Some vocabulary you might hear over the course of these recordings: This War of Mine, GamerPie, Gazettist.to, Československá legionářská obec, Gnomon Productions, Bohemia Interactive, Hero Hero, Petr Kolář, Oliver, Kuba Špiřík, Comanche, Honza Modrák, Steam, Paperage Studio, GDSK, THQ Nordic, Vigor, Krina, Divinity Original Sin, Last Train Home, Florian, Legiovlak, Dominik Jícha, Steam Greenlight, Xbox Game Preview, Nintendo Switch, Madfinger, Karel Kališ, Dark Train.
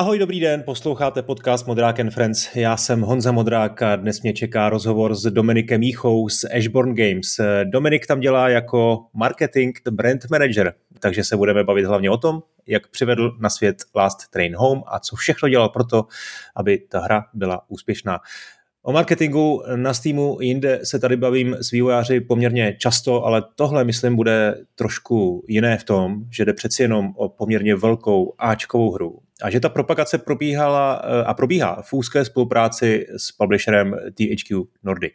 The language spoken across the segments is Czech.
Ahoj, dobrý den, posloucháte podcast Modrák & Friends. Já jsem Honza Modrák a dnes mě čeká rozhovor s Dominikem Jíchou z Ashborne Games. Dominik tam dělá jako marketing brand manager, takže se budeme bavit hlavně o tom, jak přivedl na svět Last Train Home a co všechno dělal proto, aby ta hra byla úspěšná. O marketingu na Steamu jinde se tady bavím s vývojáři poměrně často, ale tohle, myslím, bude trošku jiné v tom, že jde přeci jenom o poměrně velkou áčkovou hru a že ta propagace probíhala a probíhá v úzké spolupráci s publisherem THQ Nordic.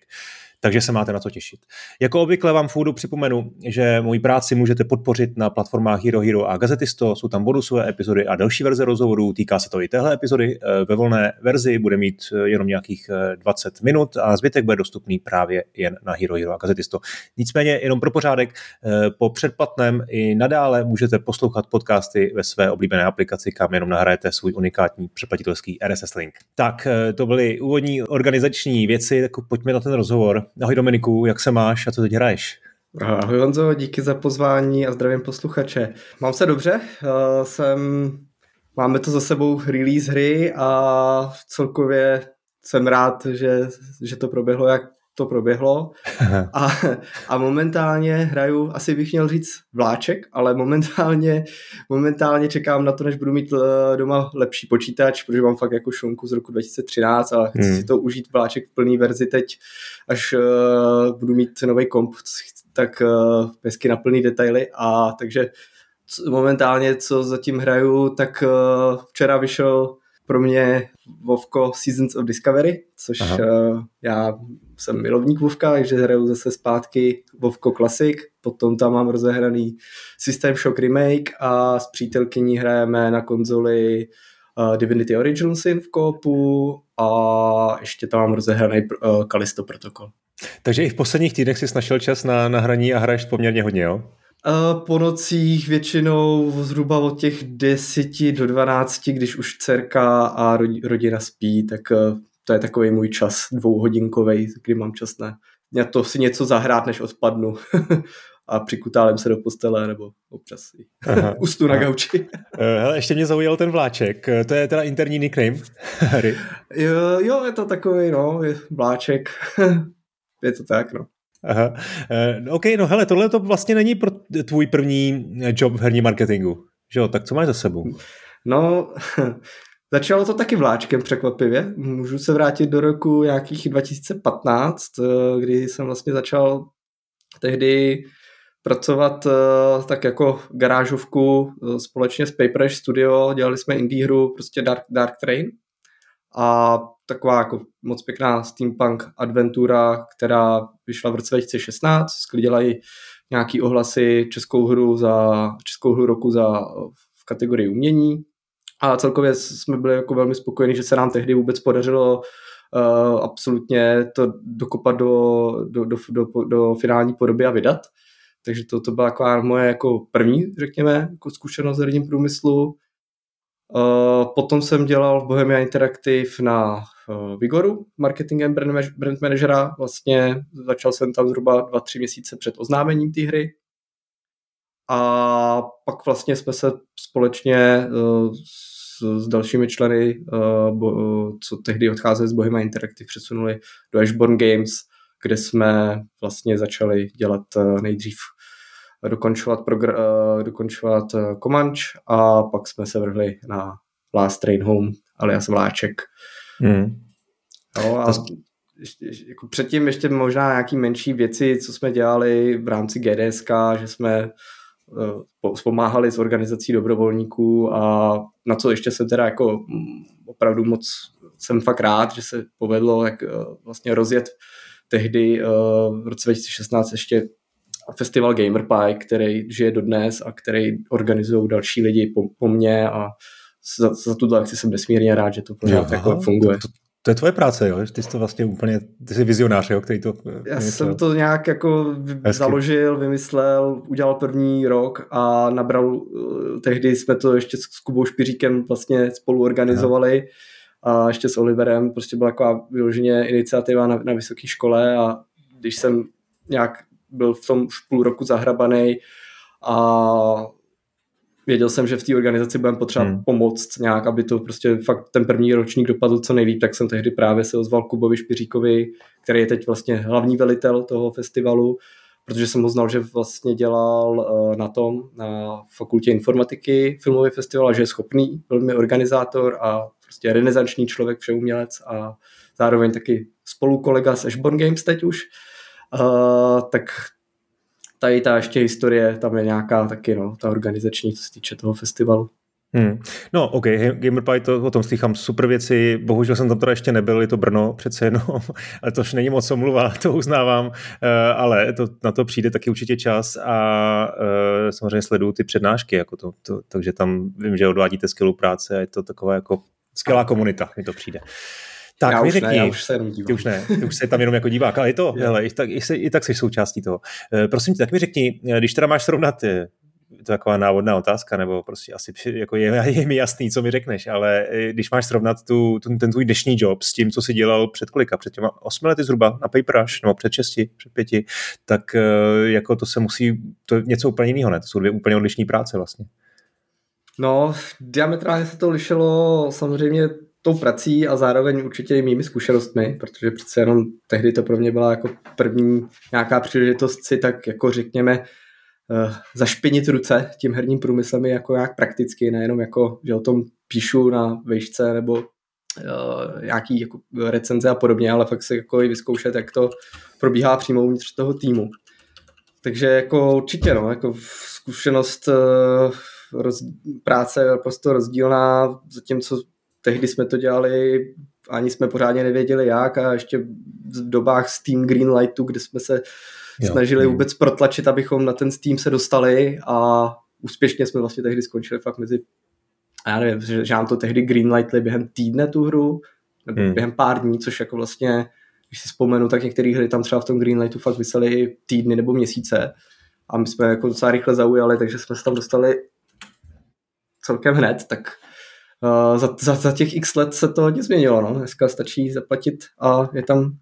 Takže se máte na to těšit. Jako obvykle vám v úvodu připomenu, že moji práci můžete podpořit na platformách Hero Hero a Gazettist.to, jsou tam bonusové epizody a další verze rozhovorů, týká se to i téhle epizody. Ve volné verzi bude mít jenom nějakých 20 minut a zbytek bude dostupný právě jen na Hero Hero a Gazettist.to. Nicméně jenom pro pořádek, po předplatném i nadále můžete poslouchat podcasty ve své oblíbené aplikaci, kam jenom nahrajete svůj unikátní předplatitelský RSS link. Tak to byly úvodní organizační věci, tak pojďme na ten rozhovor. Ahoj Dominiku, jak se máš a co teď hraješ? Ahoj Honzo, díky za pozvání a zdravím posluchače. Mám se dobře, máme to za sebou release hry a celkově jsem rád, že to proběhlo, jak to proběhlo. A momentálně hraju, asi bych měl říct vláček, ale momentálně čekám na to, než budu mít doma lepší počítač, protože mám fakt jako šunku z roku 2013 a chci si to užít vláček v plný verzi teď, až budu mít nový komp, tak hezky na plný detaily. A takže momentálně, co zatím hraju, tak včera vyšel pro mě WoWko Seasons of Discovery, což já jsem milovník WoWka, takže hraju zase zpátky WoWko Classic, potom tam mám rozehraný System Shock Remake a s přítelkyní hrajeme na konzoli Divinity Original Sin v koopu a ještě tam mám rozehraný Kalisto Protocol. Takže i v posledních týdnech jsi našel čas na hraní a hraješ poměrně hodně, jo? Po nocích většinou zhruba od těch 10 do 12, když už dcerka a rodina spí, tak to je takový můj čas dvouhodinkovej, kdy mám čas na to si něco zahrát, než odpadnu a přikutálem se do postele nebo občas usnu na gauči. Hele, ještě mě zaujal ten vláček, to je teda interní nickname hry. Jo, je to takový, je vláček, je to tak, Aha. OK, hele, tohle to vlastně není pro tvůj první job v herním marketingu, že jo? Tak co máš za sebou? No, začalo to taky vláčkem překvapivě. Můžu se vrátit do roku nějakých 2015, kdy jsem vlastně začal tehdy pracovat tak jako garážovku společně s Paperage Studio. Dělali jsme indie hru, prostě Dark Train. A taková jako moc pěkná steampunk adventura, která vyšla v roce 2016, sklidila i nějaký ohlasy českou hru roku v kategorii umění. A celkově jsme byli jako velmi spokojení, že se nám tehdy vůbec podařilo absolutně to dokopat do finální podoby a vydat. Takže to byla taková moje jako první, řekněme, jako zkušenost v herním průmyslu. Potom jsem dělal v Bohemia Interactive na Vigoru marketingem brand managera. Vlastně začal jsem tam zhruba 2-3 měsíce před oznámením té hry. A pak vlastně jsme se společně s dalšími členy, co tehdy odcházeli z Bohemia Interactive, přesunuli do Ashborne Games, kde jsme vlastně začali dělat nejdřív dokončovat Comanche a pak jsme se vrhli na Last Train Home, ale já jsem vláček. A jako předtím ještě možná nějaký menší věci, co jsme dělali v rámci GDSK, že jsme pomáhali s organizací dobrovolníků a na co ještě jsem teda jako opravdu moc jsem fakt rád, že se povedlo jak vlastně rozjet tehdy v roce 2016 ještě festival GamerPie, který žije dodnes a který organizují další lidi po mně a za tuto akci jsem nesmírně rád, že to pořád jako funguje. To je tvoje práce, jo? Ty jsi to vlastně úplně, ty jsi vizionář, jo? Který to... Já jsem to nějak jako založil, vymyslel, udělal první rok a nabral, tehdy jsme to ještě s Kubou Špiříkem vlastně spolu organizovali. Aha. A ještě s Oliverem, prostě byla taková vyloženě iniciativa na vysoké škole a když jsem nějak byl v tom už půl roku zahrabanej a věděl jsem, že v té organizaci budeme potřebovat pomoct nějak, aby to prostě fakt ten první ročník dopadl co nejlíp, tak jsem tehdy právě se ozval Kubovi Špiříkovi, který je teď vlastně hlavní velitel toho festivalu, protože jsem ho znal, že vlastně dělal na fakultě informatiky filmový festival a že je schopný, byl mi organizátor a prostě renesanční člověk, všeumělec a zároveň taky spolukolega s Ashborne Games teď už, tak tady ta ještě historie, tam je nějaká taky, no, ta organizační, co se týče toho festivalu. No, ok, GamerPie, to o tom slychám super věci, bohužel jsem tam teda ještě nebyl, je to Brno přece jenom, ale tož není moc omluva, to uznávám, ale to, na to přijde taky určitě čas a samozřejmě sleduju ty přednášky, jako to, takže tam vím, že odvádíte skvělou práci a je to taková jako skvělá komunita, mi to přijde. Tak já mi řekni, ty už se tam jenom jako divák, ale i tak jsi součástí toho. Prosím tě, tak mi řekni, když teda máš srovnat, to je taková návodná otázka, nebo prostě asi jako je mi jasný, co mi řekneš, ale když máš srovnat ten tvůj dnešní job s tím, co jsi dělal před těma 8 lety zhruba na Paperage, nebo před 6, před 5, tak jako to je něco úplně jiného, ne? To jsou dvě úplně odlišné práce vlastně. No, diametrálně se to lišilo samozřejmě tou prací a zároveň určitě i mými zkušenostmi, protože přece jenom tehdy to pro mě byla jako první nějaká příležitost si tak jako řekněme zašpinit ruce tím herním průmyslem jako nějak prakticky, nejenom jako, že o tom píšu na vejšce nebo nějaký jako recenze a podobně, ale fakt si jako i vyzkoušet, jak to probíhá přímo uvnitř toho týmu. Takže jako určitě, no, jako zkušenost práce je prostě rozdílná, zatímco tehdy jsme to dělali, ani jsme pořádně nevěděli jak a ještě v dobách Steam Greenlightu, kde jsme se snažili vůbec protlačit, abychom na ten Steam se dostali a úspěšně jsme vlastně tehdy skončili fakt mezi, já nevím, že nám to tehdy Greenlightli během týdne tu hru, nebo během pár dní, což jako vlastně, když si vzpomenu, tak některé hry tam třeba v tom Greenlightu fakt vysely týdny nebo měsíce a my jsme jako docela rychle zaujali, takže jsme se tam dostali celkem hned, tak za těch x let se to hodně změnilo, no. Dneska stačí zaplatit a je tam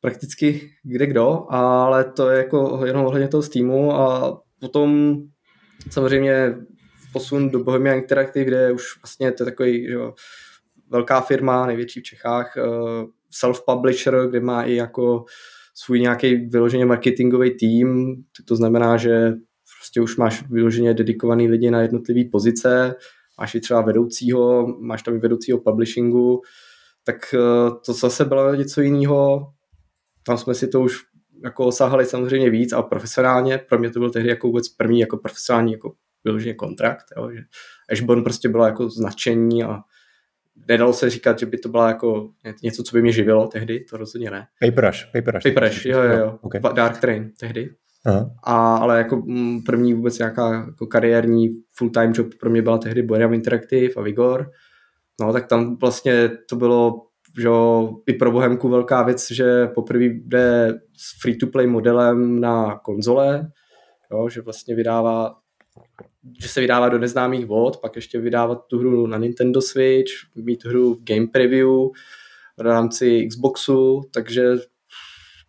prakticky kdekdo, ale to je jako jenom ohledně toho Steamu a potom samozřejmě posun do Bohemia Interactive, kde už vlastně to je takový, že jo, velká firma, největší v Čechách, self-publisher, kde má i jako svůj nějaký vyloženě marketingový tým, to znamená, že prostě už máš vyloženě dedikovaný lidi na jednotlivé pozice, máš i třeba vedoucího, máš tam i vedoucího publishingu, tak to zase bylo něco jiného. Tam jsme si to už jako osáhali samozřejmě víc a profesionálně, pro mě to byl tehdy jako vůbec první jako profesionální jako vyloženě kontrakt, jo, že Ashborne prostě bylo jako značení a nedalo se říkat, že by to bylo jako něco, co by mě živilo tehdy, to rozhodně ne. Paperage, jo, okay. Dark Train tehdy. Aha. Ale jako první vůbec nějaká jako kariérní full-time job pro mě byla tehdy Bohemia Interactive a Vigor. No tak tam vlastně to bylo, že i pro Bohemku velká věc, že poprvé jde s free-to-play modelem na konzole, jo, že vlastně vydává, že se vydává do neznámých vod, pak ještě vydávat tu hru na Nintendo Switch, mít hru v Game Preview v rámci Xboxu, takže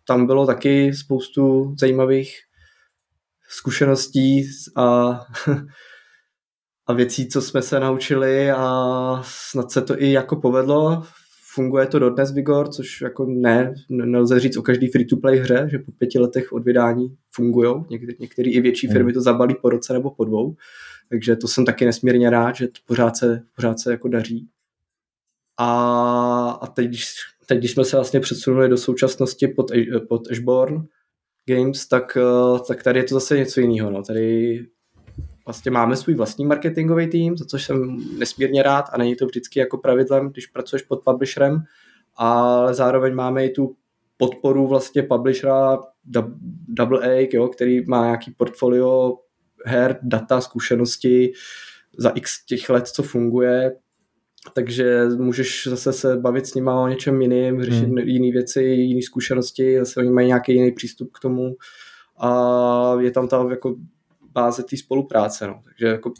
tam bylo taky spoustu zajímavých zkušeností a věcí, co jsme se naučili a snad se to i jako povedlo. Funguje to dodnes Vigor, což jako nelze říct o každý free-to-play hře, že po 5 letech od vydání fungujou. Některé i větší firmy to zabalí po roce nebo po 2, takže to jsem taky nesmírně rád, že to pořád se jako daří. A teď, když jsme se vlastně přesunuli do současnosti pod Ashborne Games, tak tady je to zase něco jiného. No. Tady vlastně máme svůj vlastní marketingový tým, za což jsem nesmírně rád a není to vždycky jako pravidlem, když pracuješ pod publisherem, ale zároveň máme i tu podporu vlastně publishera AA, jo, který má nějaký portfolio her, data, zkušenosti za x těch let, co funguje, takže můžeš zase se bavit s nima o něčem jiným, řešit jiné věci, jiné zkušenosti, zase oni mají nějaký jiný přístup k tomu a je tam ta jako báze té spolupráce. No. Takže jako,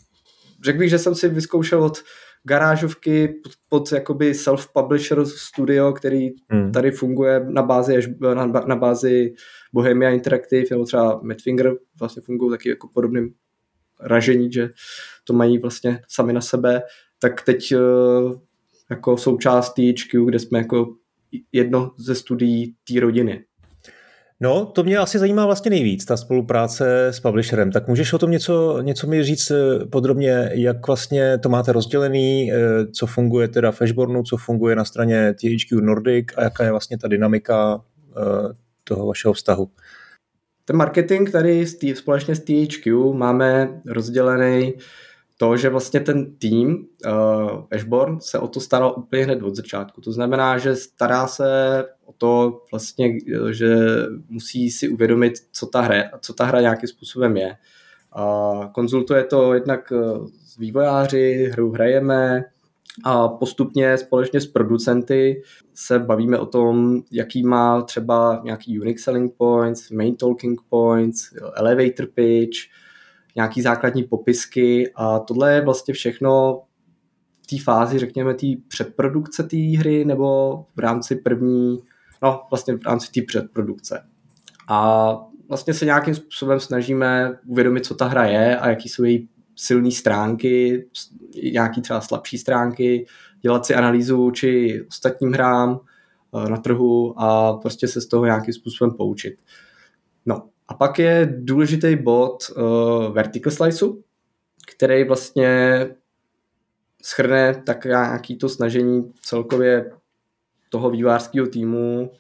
řekl bych, že jsem si vyzkoušel od garážovky pod jakoby self-publisher studio, který tady funguje na bázi Bohemia Interactive, nebo třeba Madfinger vlastně fungují taky jako podobným ražení, že to mají vlastně sami na sebe, tak teď jako součást THQ, kde jsme jako jedno ze studií té rodiny. No, to mě asi zajímá vlastně nejvíc, ta spolupráce s publisherem. Tak můžeš o tom něco mi říct podrobně, jak vlastně to máte rozdělený, co funguje teda v Ashbornu, co funguje na straně THQ Nordic a jaká je vlastně ta dynamika toho vašeho vztahu? Ten marketing tady společně s THQ máme rozdělený to, že vlastně ten tým Ashborne se o to staral úplně hned od začátku. To znamená, že stará se o to vlastně, že musí si uvědomit, co ta hra nějakým způsobem je. Konzultuje to jednak s vývojáři, hru hrajeme a postupně společně s producenty se bavíme o tom, jaký má třeba nějaký unique selling points, main talking points, elevator pitch, nějaký základní popisky a tohle je vlastně všechno v té fázi, řekněme, té předprodukce té hry nebo v rámci té předprodukce. A vlastně se nějakým způsobem snažíme uvědomit, co ta hra je a jaký jsou její silné stránky, nějaký třeba slabší stránky, dělat si analýzu či ostatním hrám na trhu a prostě se z toho nějakým způsobem poučit. No. A pak je důležitý bod vertical sliceu, který vlastně shrne tak nějaký to snažení celkově toho vývojářského týmu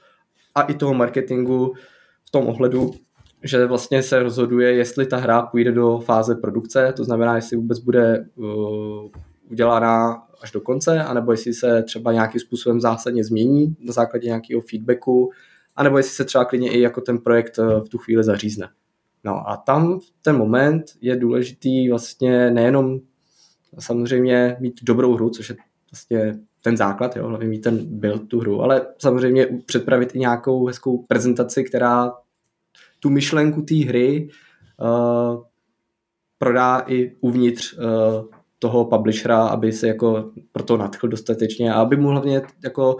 a i toho marketingu v tom ohledu, že vlastně se rozhoduje, jestli ta hra půjde do fáze produkce, to znamená, jestli vůbec bude udělaná až do konce, anebo jestli se třeba nějakým způsobem zásadně změní na základě nějakého feedbacku, anebo jestli se třeba klidně i jako ten projekt v tu chvíli zařízne. No a tam v ten moment je důležitý vlastně nejenom samozřejmě mít dobrou hru, což je vlastně ten základ, jo, hlavně mít ten build, tu hru, ale samozřejmě předpravit i nějakou hezkou prezentaci, která tu myšlenku té hry prodá i uvnitř toho publishera, aby se jako proto nadchl dostatečně a aby mu hlavně jako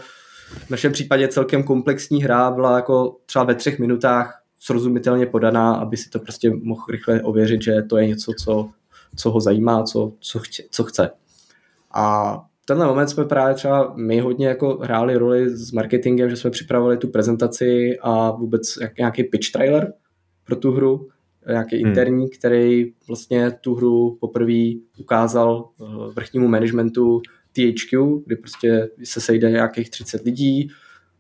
v našem případě celkem komplexní hra byla jako třeba ve 3 minutách srozumitelně podaná, aby si to prostě mohl rychle ověřit, že to je něco, co ho zajímá, co chce. A v tenhle moment jsme právě třeba my hodně jako hráli roli s marketingem, že jsme připravovali tu prezentaci a vůbec nějaký pitch trailer pro tu hru, nějaký interní, který vlastně tu hru poprvé ukázal vrchnímu managementu THQ, kdy prostě se sejde nějakých 30 lidí,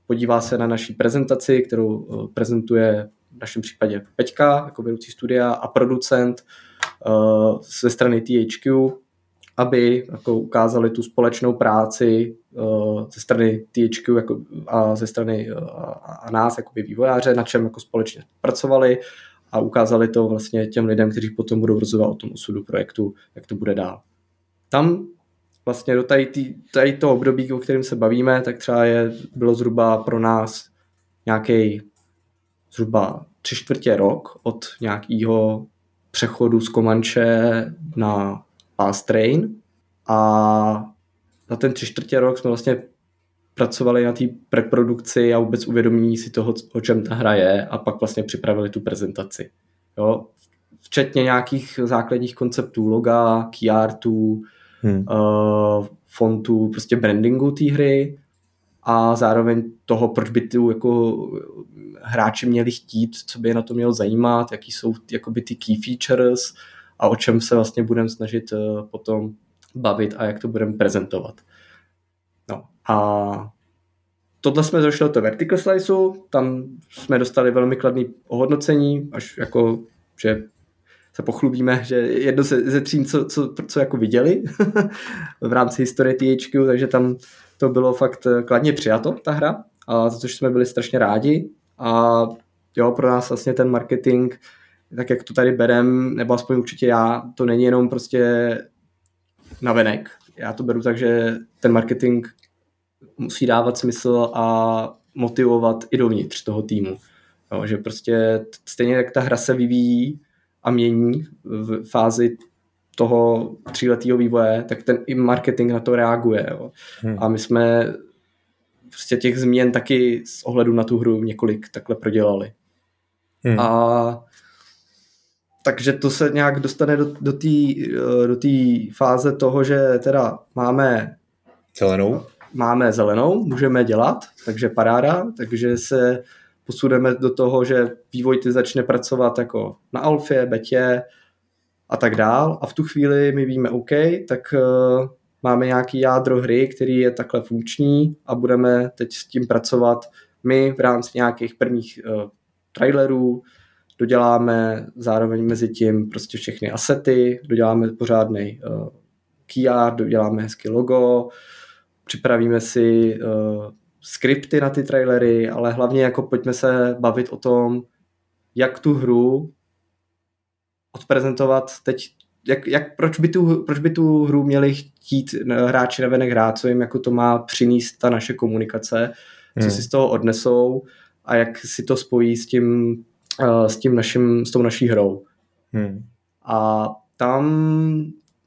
podívá se na naší prezentaci, kterou prezentuje v našem případě Peťka jako vedoucí studia a producent ze strany THQ, aby jako ukázali tu společnou práci ze strany THQ jako, a ze strany a nás jako vývojáře, na čem jako společně pracovali a ukázali to vlastně těm lidem, kteří potom budou rozhodovat o tom osudu projektu, jak to bude dál. Tam vlastně do tady toho období, o kterém se bavíme, tak třeba bylo zhruba pro nás nějaký zhruba 3/4 roku od nějakého přechodu z Comanche na Last Train a na ten 3/4 roku jsme vlastně pracovali na té preprodukci a vůbec uvědomění si toho, o čem ta hra je a pak vlastně připravili tu prezentaci. Jo? Včetně nějakých základních konceptů, loga, key artů, fontu, prostě brandingu té hry a zároveň toho, proč by ty jako hráči měli chtít, co by je na to mělo zajímat, jaký jsou jakoby ty key features a o čem se vlastně budeme snažit potom bavit a jak to budeme prezentovat. No a tohle jsme došli do toho vertical sliceu, tam jsme dostali velmi kladné ohodnocení, až jako, že se pochlubíme, že jedno ze 3, co jako viděli v rámci historie THQ, takže tam to bylo fakt kladně přijato, ta hra, a za což jsme byli strašně rádi a jo, pro nás vlastně ten marketing, tak jak to tady berem, nebo aspoň určitě já, to není jenom prostě navenek. Já to beru tak, že ten marketing musí dávat smysl a motivovat i dovnitř toho týmu. Jo, že prostě stejně jak ta hra se vyvíjí a mění v fázi toho 3letého vývoje, tak ten i marketing na to reaguje. Jo. A my jsme prostě těch změn taky s ohledu na tu hru několik takhle prodělali. A Takže to se nějak dostane do té fáze toho, že teda máme zelenou. Máme zelenou, můžeme dělat, takže paráda, takže se posuneme do toho, že vývoj ty začne pracovat jako na alfě, betě a tak dál. A v tu chvíli my víme OK, tak máme nějaký jádro hry, který je takhle funkční a budeme teď s tím pracovat. My v rámci nějakých prvních trailerů doděláme zároveň mezi tím prostě všechny asety, doděláme pořádnej QR, doděláme hezky logo, připravíme si skripty na ty trailery, ale hlavně jako pojďme se bavit o tom, jak tu hru odprezentovat teď, proč by tu hru měli chtít hráči navenek hrát, co jim jako to má přinést ta naše komunikace, co si z toho odnesou a jak si to spojí s tou naší hrou. A tam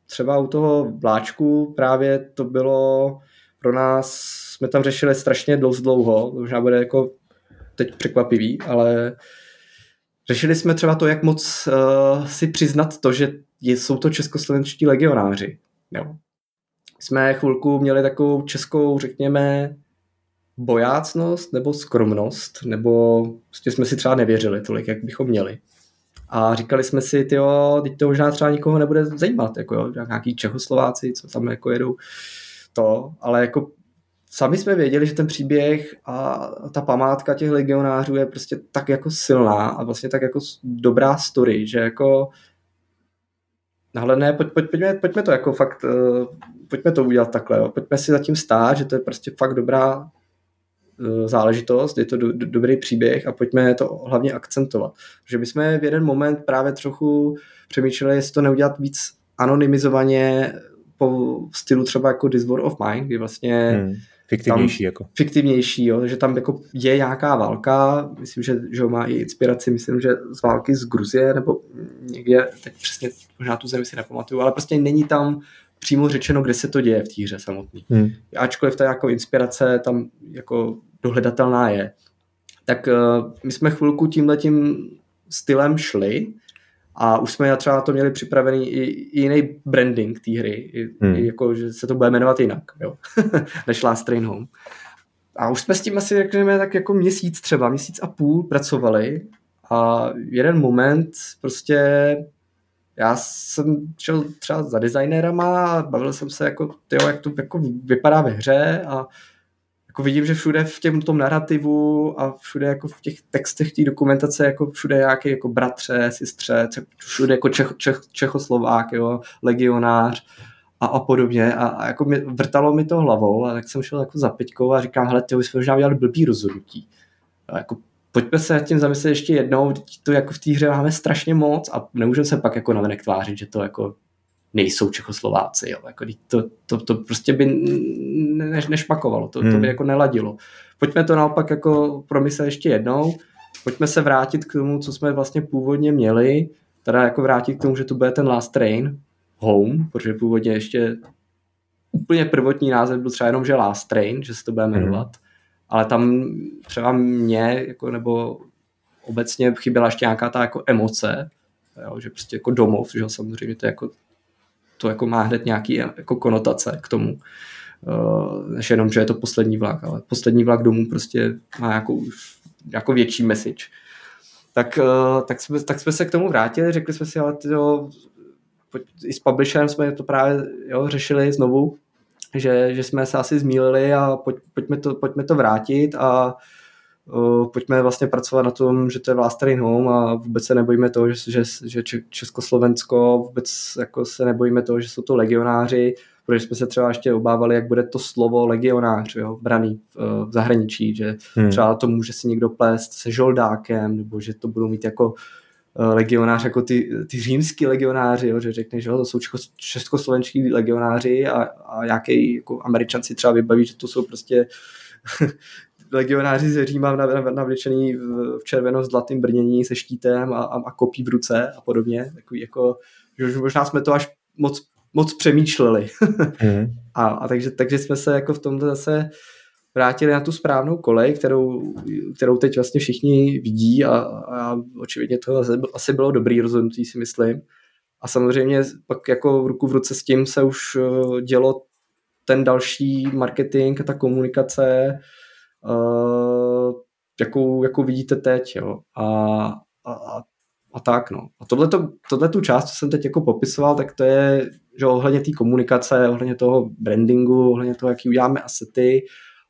třeba u toho vláčku právě to bylo pro nás, jsme tam řešili strašně dlouho, možná bude jako teď překvapivý, ale řešili jsme třeba to, jak moc si přiznat to, že jsou to českoslovenští legionáři. Jo. Jsme chvilku měli takovou českou, řekněme, bojácnost nebo skromnost, nebo prostě jsme si třeba nevěřili tolik, jak bychom měli. A říkali jsme si, tyjo, teď to možná třeba nikoho nebude zajímat, jako jo, nějaký Čechoslováci, co tam jako jedou to, ale jako sami jsme věděli, že ten příběh a ta památka těch legionářů je prostě tak jako silná a vlastně tak jako dobrá story, že jako nahledné, pojďme to jako fakt, pojďme to udělat takhle, jo. Pojďme si za tím stát, že to je prostě fakt dobrá záležitost, je to dobrý příběh a pojďme to hlavně akcentovat. Že bychom v jeden moment právě trochu přemýšleli, jestli to neudělat víc anonymizovaně po stylu třeba jako This War of Mine, kdy vlastně fiktivnější, jako. Fiktivnější, jo, že tam jako je nějaká válka, myslím, že má i inspiraci, myslím, že z války z Gruzie nebo někde, teď přesně možná tu zemi si nepamatuju, ale prostě není tam přímo řečeno, kde se to děje v té hře samotný. Ačkoliv ta jako inspirace tam jako dohledatelná je. Tak my jsme chvilku tímhletím stylem šli a už jsme třeba na to měli připravený i jiný branding té hry, i jako, že se to bude jmenovat jinak, jo, než Last Train Home. A už jsme s tím asi, řekněme, tak jako měsíc a půl pracovali a jeden moment prostě já jsem šel třeba za designérama a bavil jsem se, jako, tyjo, jak to jako vypadá ve hře a jako vidím, že všude v tom narrativu a všude jako v těch textech té dokumentace jako všude nějaký jako bratře, sestře, všude jako Čechoslovák, jo, legionář a podobně a jako vrtalo mi to hlavou a tak jsem šel jako za Peťkou a říkám, hele, tyjo, jsme možná udělali blbý rozhodnutí. A jako pojďme se tím zamyslet ještě jednou, to jako v té hře máme strašně moc a nemůžeme se pak jako navenek tvářit, že to jako nejsou Čechoslováci, jo. Jako to prostě by nešmakovalo, to by jako neladilo. Pojďme to naopak jako promyslet ještě jednou, pojďme se vrátit k tomu, co jsme vlastně původně měli, teda jako vrátit k tomu, že to bude ten Last Train Home, protože původně ještě úplně prvotní název byl třeba jenom, že Last Train, že se to bude jmenovat. Ale tam třeba mě, jako, nebo obecně chyběla ještě nějaká ta jako emoce, jo, že prostě jako domov, že samozřejmě to jako má hned nějaký jako konotace k tomu, než jenom, že je to poslední vlak, ale poslední vlak domů prostě má jako větší message. Tak jsme se k tomu vrátili, řekli jsme si, ale tyjo, i s publisherem jsme to právě řešili znovu, že jsme se asi zmýlili a pojďme to vrátit a pojďme vlastně pracovat na tom, že to je Last Train Home a vůbec se nebojíme toho, že Československo, vůbec jako se nebojíme toho, že jsou to legionáři, protože jsme se třeba ještě obávali, jak bude to slovo legionář, jo, braný v zahraničí, že třeba to může si někdo plést se žoldákem, nebo že to budou mít jako legionář, jako ty římský legionáři, jo, že řekneš, že to jsou českoslovenští legionáři a nějaký jako Američanci třeba vybaví, že to jsou prostě legionáři ze Říma navlečený v červeno-zlatým brnění se štítem a kopí v ruce a podobně. Takový jako, že možná jsme to až moc přemýšleli. A takže jsme se jako v tomto zase vrátili na tu správnou kolej, kterou teď vlastně všichni vidí a očividně to asi bylo dobrý rozhodnutí, si myslím. A samozřejmě pak jako ruku v ruce s tím se už dělo ten další marketing a ta komunikace, jakou vidíte teď, jo. A tak, no. A tohle tu část, co jsem teď jako popisoval, tak to je, že ohledně té komunikace, ohledně toho brandingu, ohledně toho, jaký uděláme asety.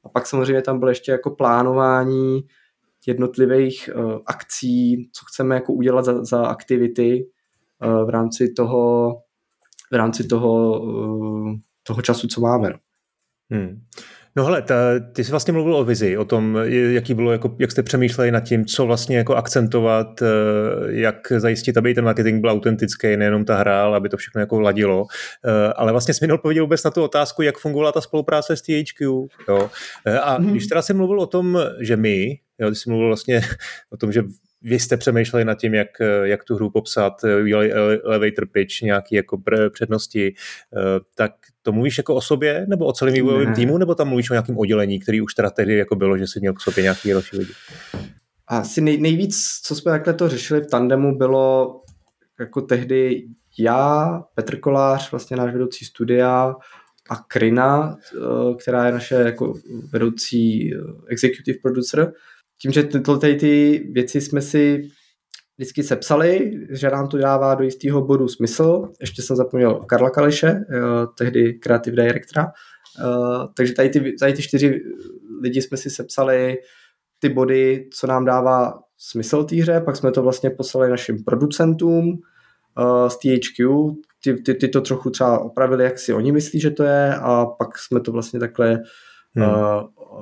A pak samozřejmě tam bylo ještě jako plánování jednotlivých akcí, co chceme jako udělat za aktivity v rámci toho času, co máme. No hele, ty jsi vlastně mluvil o vizi, o tom, jaký bylo, jako, jak jste přemýšleli nad tím, co vlastně jako akcentovat, jak zajistit, aby ten marketing byl autentický, nejenom ta hra, ale aby to všechno jako ladilo. Ale vlastně jsi mi neodpověděl vůbec na tu otázku, jak fungovala ta spolupráce s THQ. Jo. A když teda jsi mluvil o tom, že my, jo, jsi mluvil vlastně o tom, že vy jste přemýšleli nad tím, jak tu hru popsat, udělali elevator pitch, nějaké jako přednosti, tak to mluvíš jako o sobě, nebo o celém vývojovém týmu, nebo tam mluvíš o nějakém oddělení, který už teda tehdy jako bylo, že jsi měl k sobě nějaký další lidi? Asi nejvíc, co jsme takhle to řešili v tandemu, bylo jako tehdy já, Petr Kolář, vlastně náš vedoucí studia, a Krina, která je naše jako vedoucí executive producer. Tím, že ty věci jsme si vždycky sepsali, že nám to dává do jistého bodu smysl. Ještě jsem zapomněl Karla Kališe, tehdy creative directora. Takže tady ty 4 lidi jsme si sepsali ty body, co nám dává smysl té hře. Pak jsme to vlastně poslali našim producentům z THQ. Ty to trochu třeba opravili, jak si oni myslí, že to je. A pak jsme to vlastně takhle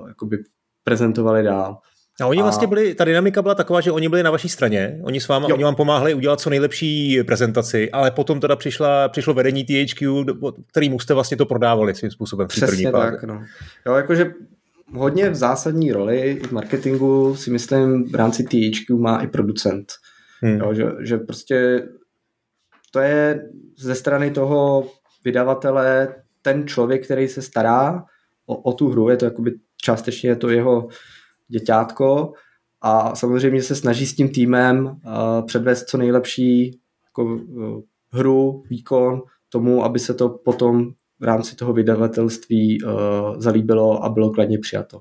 jakoby prezentovali dál. A oni vlastně byli, ta dynamika byla taková, že oni byli na vaší straně, oni s váma, oni vám pomáhali udělat co nejlepší prezentaci, ale potom teda přišlo vedení THQ, kterým jste vlastně to prodávali svým způsobem. Přesně tak, no. Jo, jakože hodně v zásadní roli v marketingu si myslím v rámci THQ má i producent. Jo, že prostě to je ze strany toho vydavatele ten člověk, který se stará o tu hru, je to jakoby částečně je to jeho děťátko a samozřejmě se snaží s tím týmem předvést co nejlepší jako, hru, výkon tomu, aby se to potom v rámci toho vydavatelství zalíbilo a bylo kladně přijato.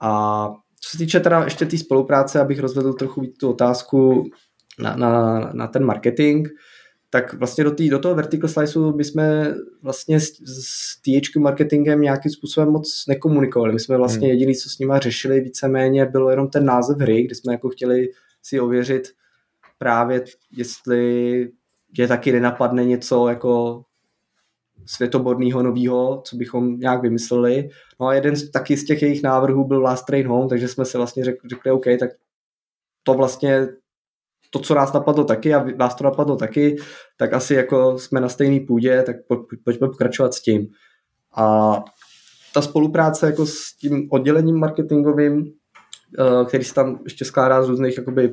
A co se týče teda ještě té spolupráce, abych rozvedl trochu víc tu otázku na ten marketing, tak vlastně do toho vertical sliceu my jsme vlastně s THQ marketingem nějakým způsobem moc nekomunikovali. My jsme vlastně jediný, co s nima řešili víceméně, bylo jenom ten název hry, kde jsme jako chtěli si ověřit právě, jestli je taky nenapadne něco jako světoborného nového, co bychom nějak vymysleli. No a jeden taky z těch jejich návrhů byl Last Train Home, takže jsme si vlastně řekli OK, tak to vlastně to, co nás napadlo taky a vás to napadlo taky, tak asi jako jsme na stejné půdě, tak pojďme pokračovat s tím. A ta spolupráce jako s tím oddělením marketingovým, který se tam ještě skládá z různých jakoby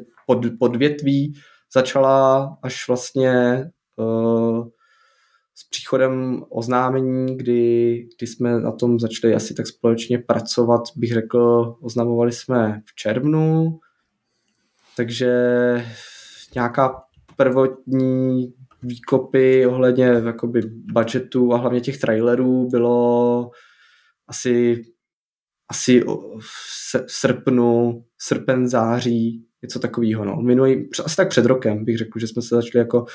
podvětví, začala až vlastně s příchodem oznámení, kdy jsme na tom začali asi tak společně pracovat, bych řekl, oznamovali jsme v červnu, takže nějaká prvotní výkopy ohledně jakoby budgetu a hlavně těch trailerů bylo asi v srpen, září, něco takového. No. Asi tak před rokem bych řekl, že jsme se začali jako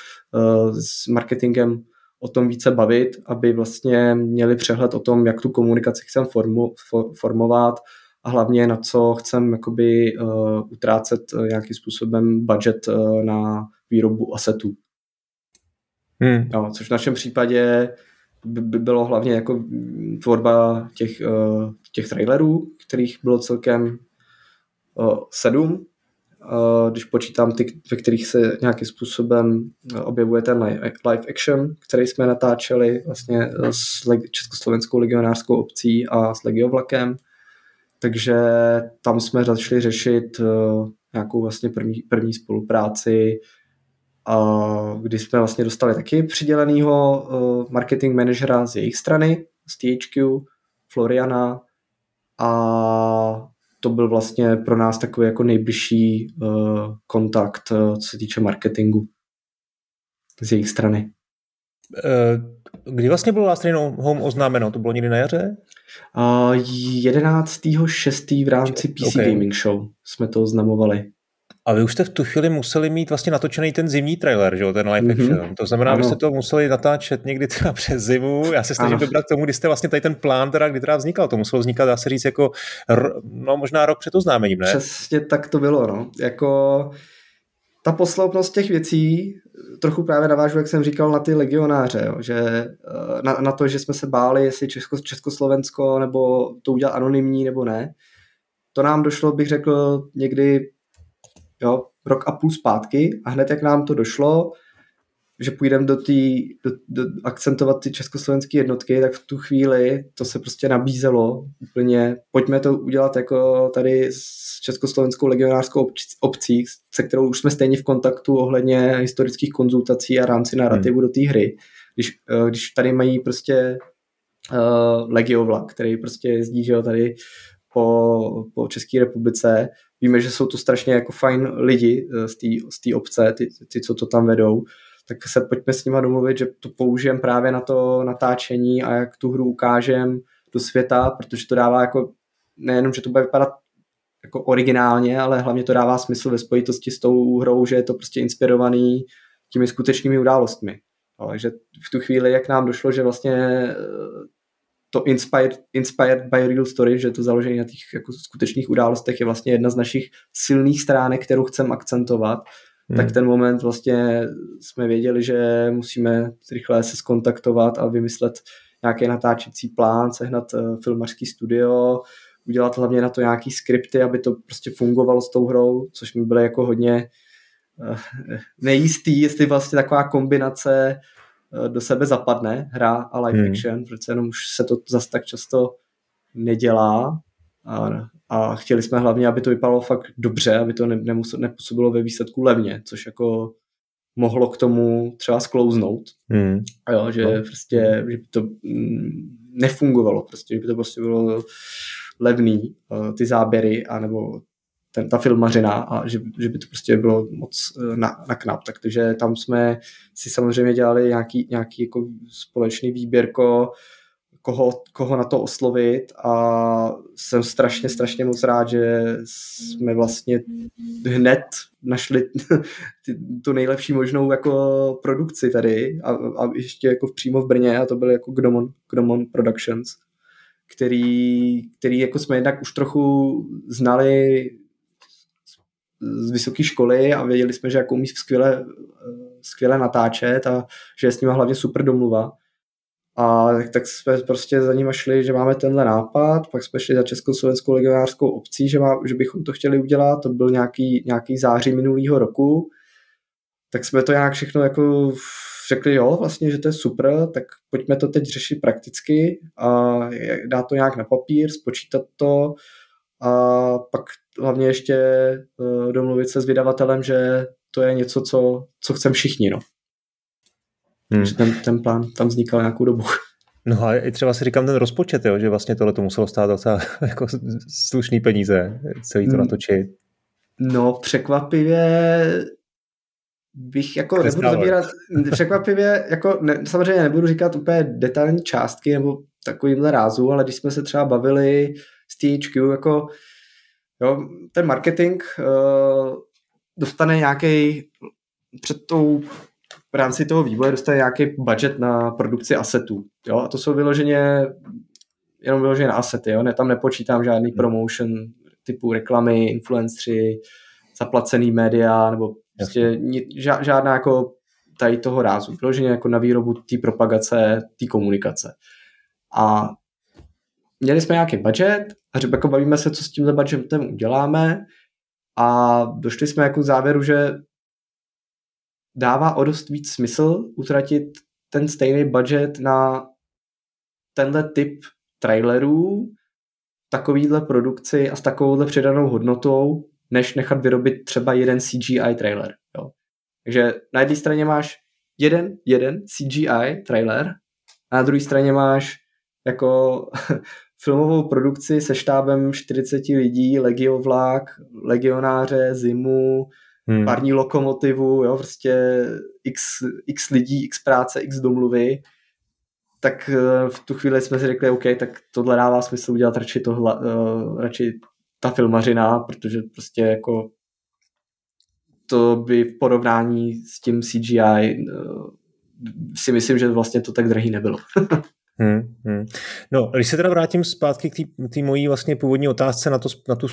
s marketingem o tom více bavit, aby vlastně měli přehled o tom, jak tu komunikaci chceme formovat, a hlavně na co chcem jakoby, utrácet nějakým způsobem budget na výrobu asetů. No, což v našem případě by bylo hlavně jako tvorba těch trailerů, kterých bylo celkem 7, když počítám ty, ve kterých se nějakým způsobem objevuje ten live action, který jsme natáčeli vlastně s Československou legionářskou obcí a s Legiovlakem. Takže tam jsme začali řešit nějakou vlastně první spolupráci, kdy jsme vlastně dostali taky přidělenýho marketing manažera z jejich strany, z THQ, Floriana, a to byl vlastně pro nás takový jako nejbližší kontakt, co se týče marketingu z jejich strany. Kdy vlastně bylo Last Train Home oznámeno? To bylo někdy na jaře? 11.6. v rámci PC Gaming Show jsme to oznamovali. A vy už jste v tu chvíli museli mít vlastně natočený ten zimní trailer, že jo, ten live action. To znamená, že jste to museli natáčet někdy teda přes zimu. Já se snažím vybrat k tomu, kdy jste vlastně tady ten plán teda, kdy teda vznikal. To muselo vznikat, dá se říct, jako možná rok před oznámením, ne? Přesně tak to bylo, no. Jako ta posloupnost těch věcí trochu právě navážu, jak jsem říkal, na ty legionáře, jo, že na to, že jsme se báli, jestli Československo nebo to udělat anonymní nebo ne. To nám došlo, bych řekl, někdy rok a půl zpátky a hned jak nám to došlo, že půjdeme do akcentovat ty československé jednotky, tak v tu chvíli to se prostě nabízelo úplně, pojďme to udělat jako tady s Československou legionářskou obcí, se kterou už jsme stejně v kontaktu ohledně historických konzultací a rámci narrativu do té hry. Když tady mají prostě legiovlak, který prostě jezdí, že jo, tady po České republice. Víme, že jsou to strašně jako fajn lidi z té obce, ty, co to tam vedou, tak se pojďme s nima domluvit, že to použijeme právě na to natáčení a jak tu hru ukážeme do světa, protože to dává jako, nejenom, že to bude vypadat jako originálně, ale hlavně to dává smysl ve spojitosti s tou hrou, že je to prostě inspirovaný těmi skutečnými událostmi. Takže v tu chvíli, jak nám došlo, že vlastně to inspired by real story, že to založené na těch jako skutečných událostech je vlastně jedna z našich silných stránek, kterou chceme akcentovat, tak ten moment vlastně jsme věděli, že musíme rychle se skontaktovat a vymyslet nějaký natáčecí plán, sehnat filmařský studio, udělat hlavně na to nějaký skripty, aby to prostě fungovalo s tou hrou, což mi bylo jako hodně nejistý, jestli vlastně taková kombinace do sebe zapadne hra a live action, protože jenom už se to zase tak často nedělá a chtěli jsme hlavně, aby to vypadalo fakt dobře, aby to nepůsobilo ve výsledku levně, což jako mohlo k tomu třeba sklouznout, jo, že prostě že by to nefungovalo, prostě, že by to prostě bylo levný, ty záběry anebo ta filmařina a že by to prostě bylo moc na knap. Takže tam jsme si samozřejmě dělali nějaký jako společný výběrko, koho na to oslovit a jsem strašně moc rád, že jsme vlastně hned našli tu nejlepší možnou jako produkci tady a ještě jako přímo v Brně a to byl jako Gnomon Productions, který jako jsme jednak už trochu znali z vysoké školy a věděli jsme, že jako umí skvěle natáčet a že je s nima hlavně super domluva. A tak jsme prostě za nima šli, že máme tenhle nápad, pak jsme šli za Československou legionářskou obcí, že bychom to chtěli udělat, to byl nějaký září minulýho roku. Tak jsme to nějak všechno jako řekli, jo, vlastně, že to je super, tak pojďme to teď řešit prakticky a dát to nějak na papír, spočítat to a pak hlavně ještě domluvit se s vydavatelem, že to je něco, co chceme všichni. No. Takže ten plán tam vznikal nějakou dobu. No a i třeba si říkám ten rozpočet, jo, že vlastně tohle to muselo stát docela jako slušný peníze, celý to natočit. No překvapivě bych jako nebudu zabírat, překvapivě jako samozřejmě nebudu říkat úplně detailní částky nebo takovýmhle rázu, ale když jsme se třeba bavili s THQ, jako jo, ten marketing dostane nějaký v rámci toho vývoje dostane nějaký budget na produkci asetů. Jo? A to jsou jenom vyloženě na asety. Jo? Tam nepočítám žádný promotion typu reklamy, influenceri, zaplacený média, nebo prostě žádná jako tady toho rázu. Vyloženě jako na výrobu té propagace, té komunikace. A měli jsme nějaký budget a jako bavíme se, co s tímhle budgetem uděláme a došli jsme jako k závěru, že dává o dost víc smysl utratit ten stejný budget na tenhle typ trailerů, takovýhle produkci a s takovouhle přidanou hodnotou, než nechat vyrobit třeba jeden CGI trailer. Jo. Takže na jedné straně máš jeden CGI trailer a na druhé straně máš jako filmovou produkci se štábem 40 lidí, legiovlák, legionáře, zimu, parní lokomotivu, jo, prostě x lidí, x práce, x domluvy, tak v tu chvíli jsme si řekli, OK, tak tohle dává smysl udělat radši ta filmařina, protože prostě jako to by v porovnání s tím CGI si myslím, že vlastně to tak drahý nebylo. No, když se teda vrátím zpátky k té mojí vlastně původní otázce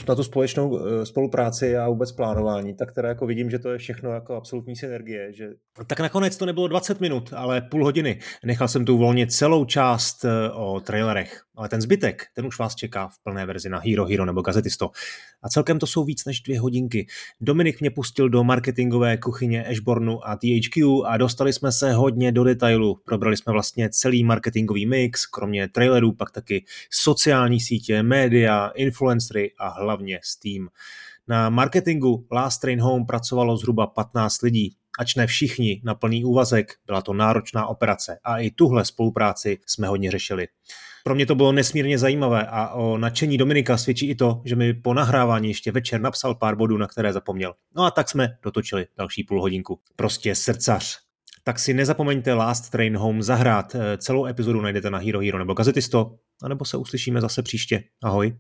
na tu společnou spolupráci a vůbec plánování, tak teda jako vidím, že to je všechno jako absolutní synergie, že... Tak nakonec to nebylo 20 minut, ale půl hodiny. Nechal jsem tu uvolnit celou část o trailerech, ale ten zbytek, ten už vás čeká v plné verzi na Hero Hero nebo Gazettist.to. A celkem to jsou víc než 2 hodinky. Dominik mě pustil do marketingové kuchyně Ashbornu a THQ a dostali jsme se hodně do detailu. Probrali jsme vlastně celý marketingový mix, kromě trailerů, pak taky sociální sítě, média, influencery a hlavně Steam. Na marketingu Last Train Home pracovalo zhruba 15 lidí, ač ne všichni na plný úvazek, byla to náročná operace a i tuhle spolupráci jsme hodně řešili. Pro mě to bylo nesmírně zajímavé a o nadšení Dominika svědčí i to, že mi po nahrávání ještě večer napsal pár bodů, na které zapomněl. No a tak jsme dotočili další půl hodinku. Prostě srdcař. Tak si nezapomeňte Last Train Home zahrát. Celou epizodu najdete na Hero Hero nebo Gazettist.to, anebo se uslyšíme zase příště. Ahoj.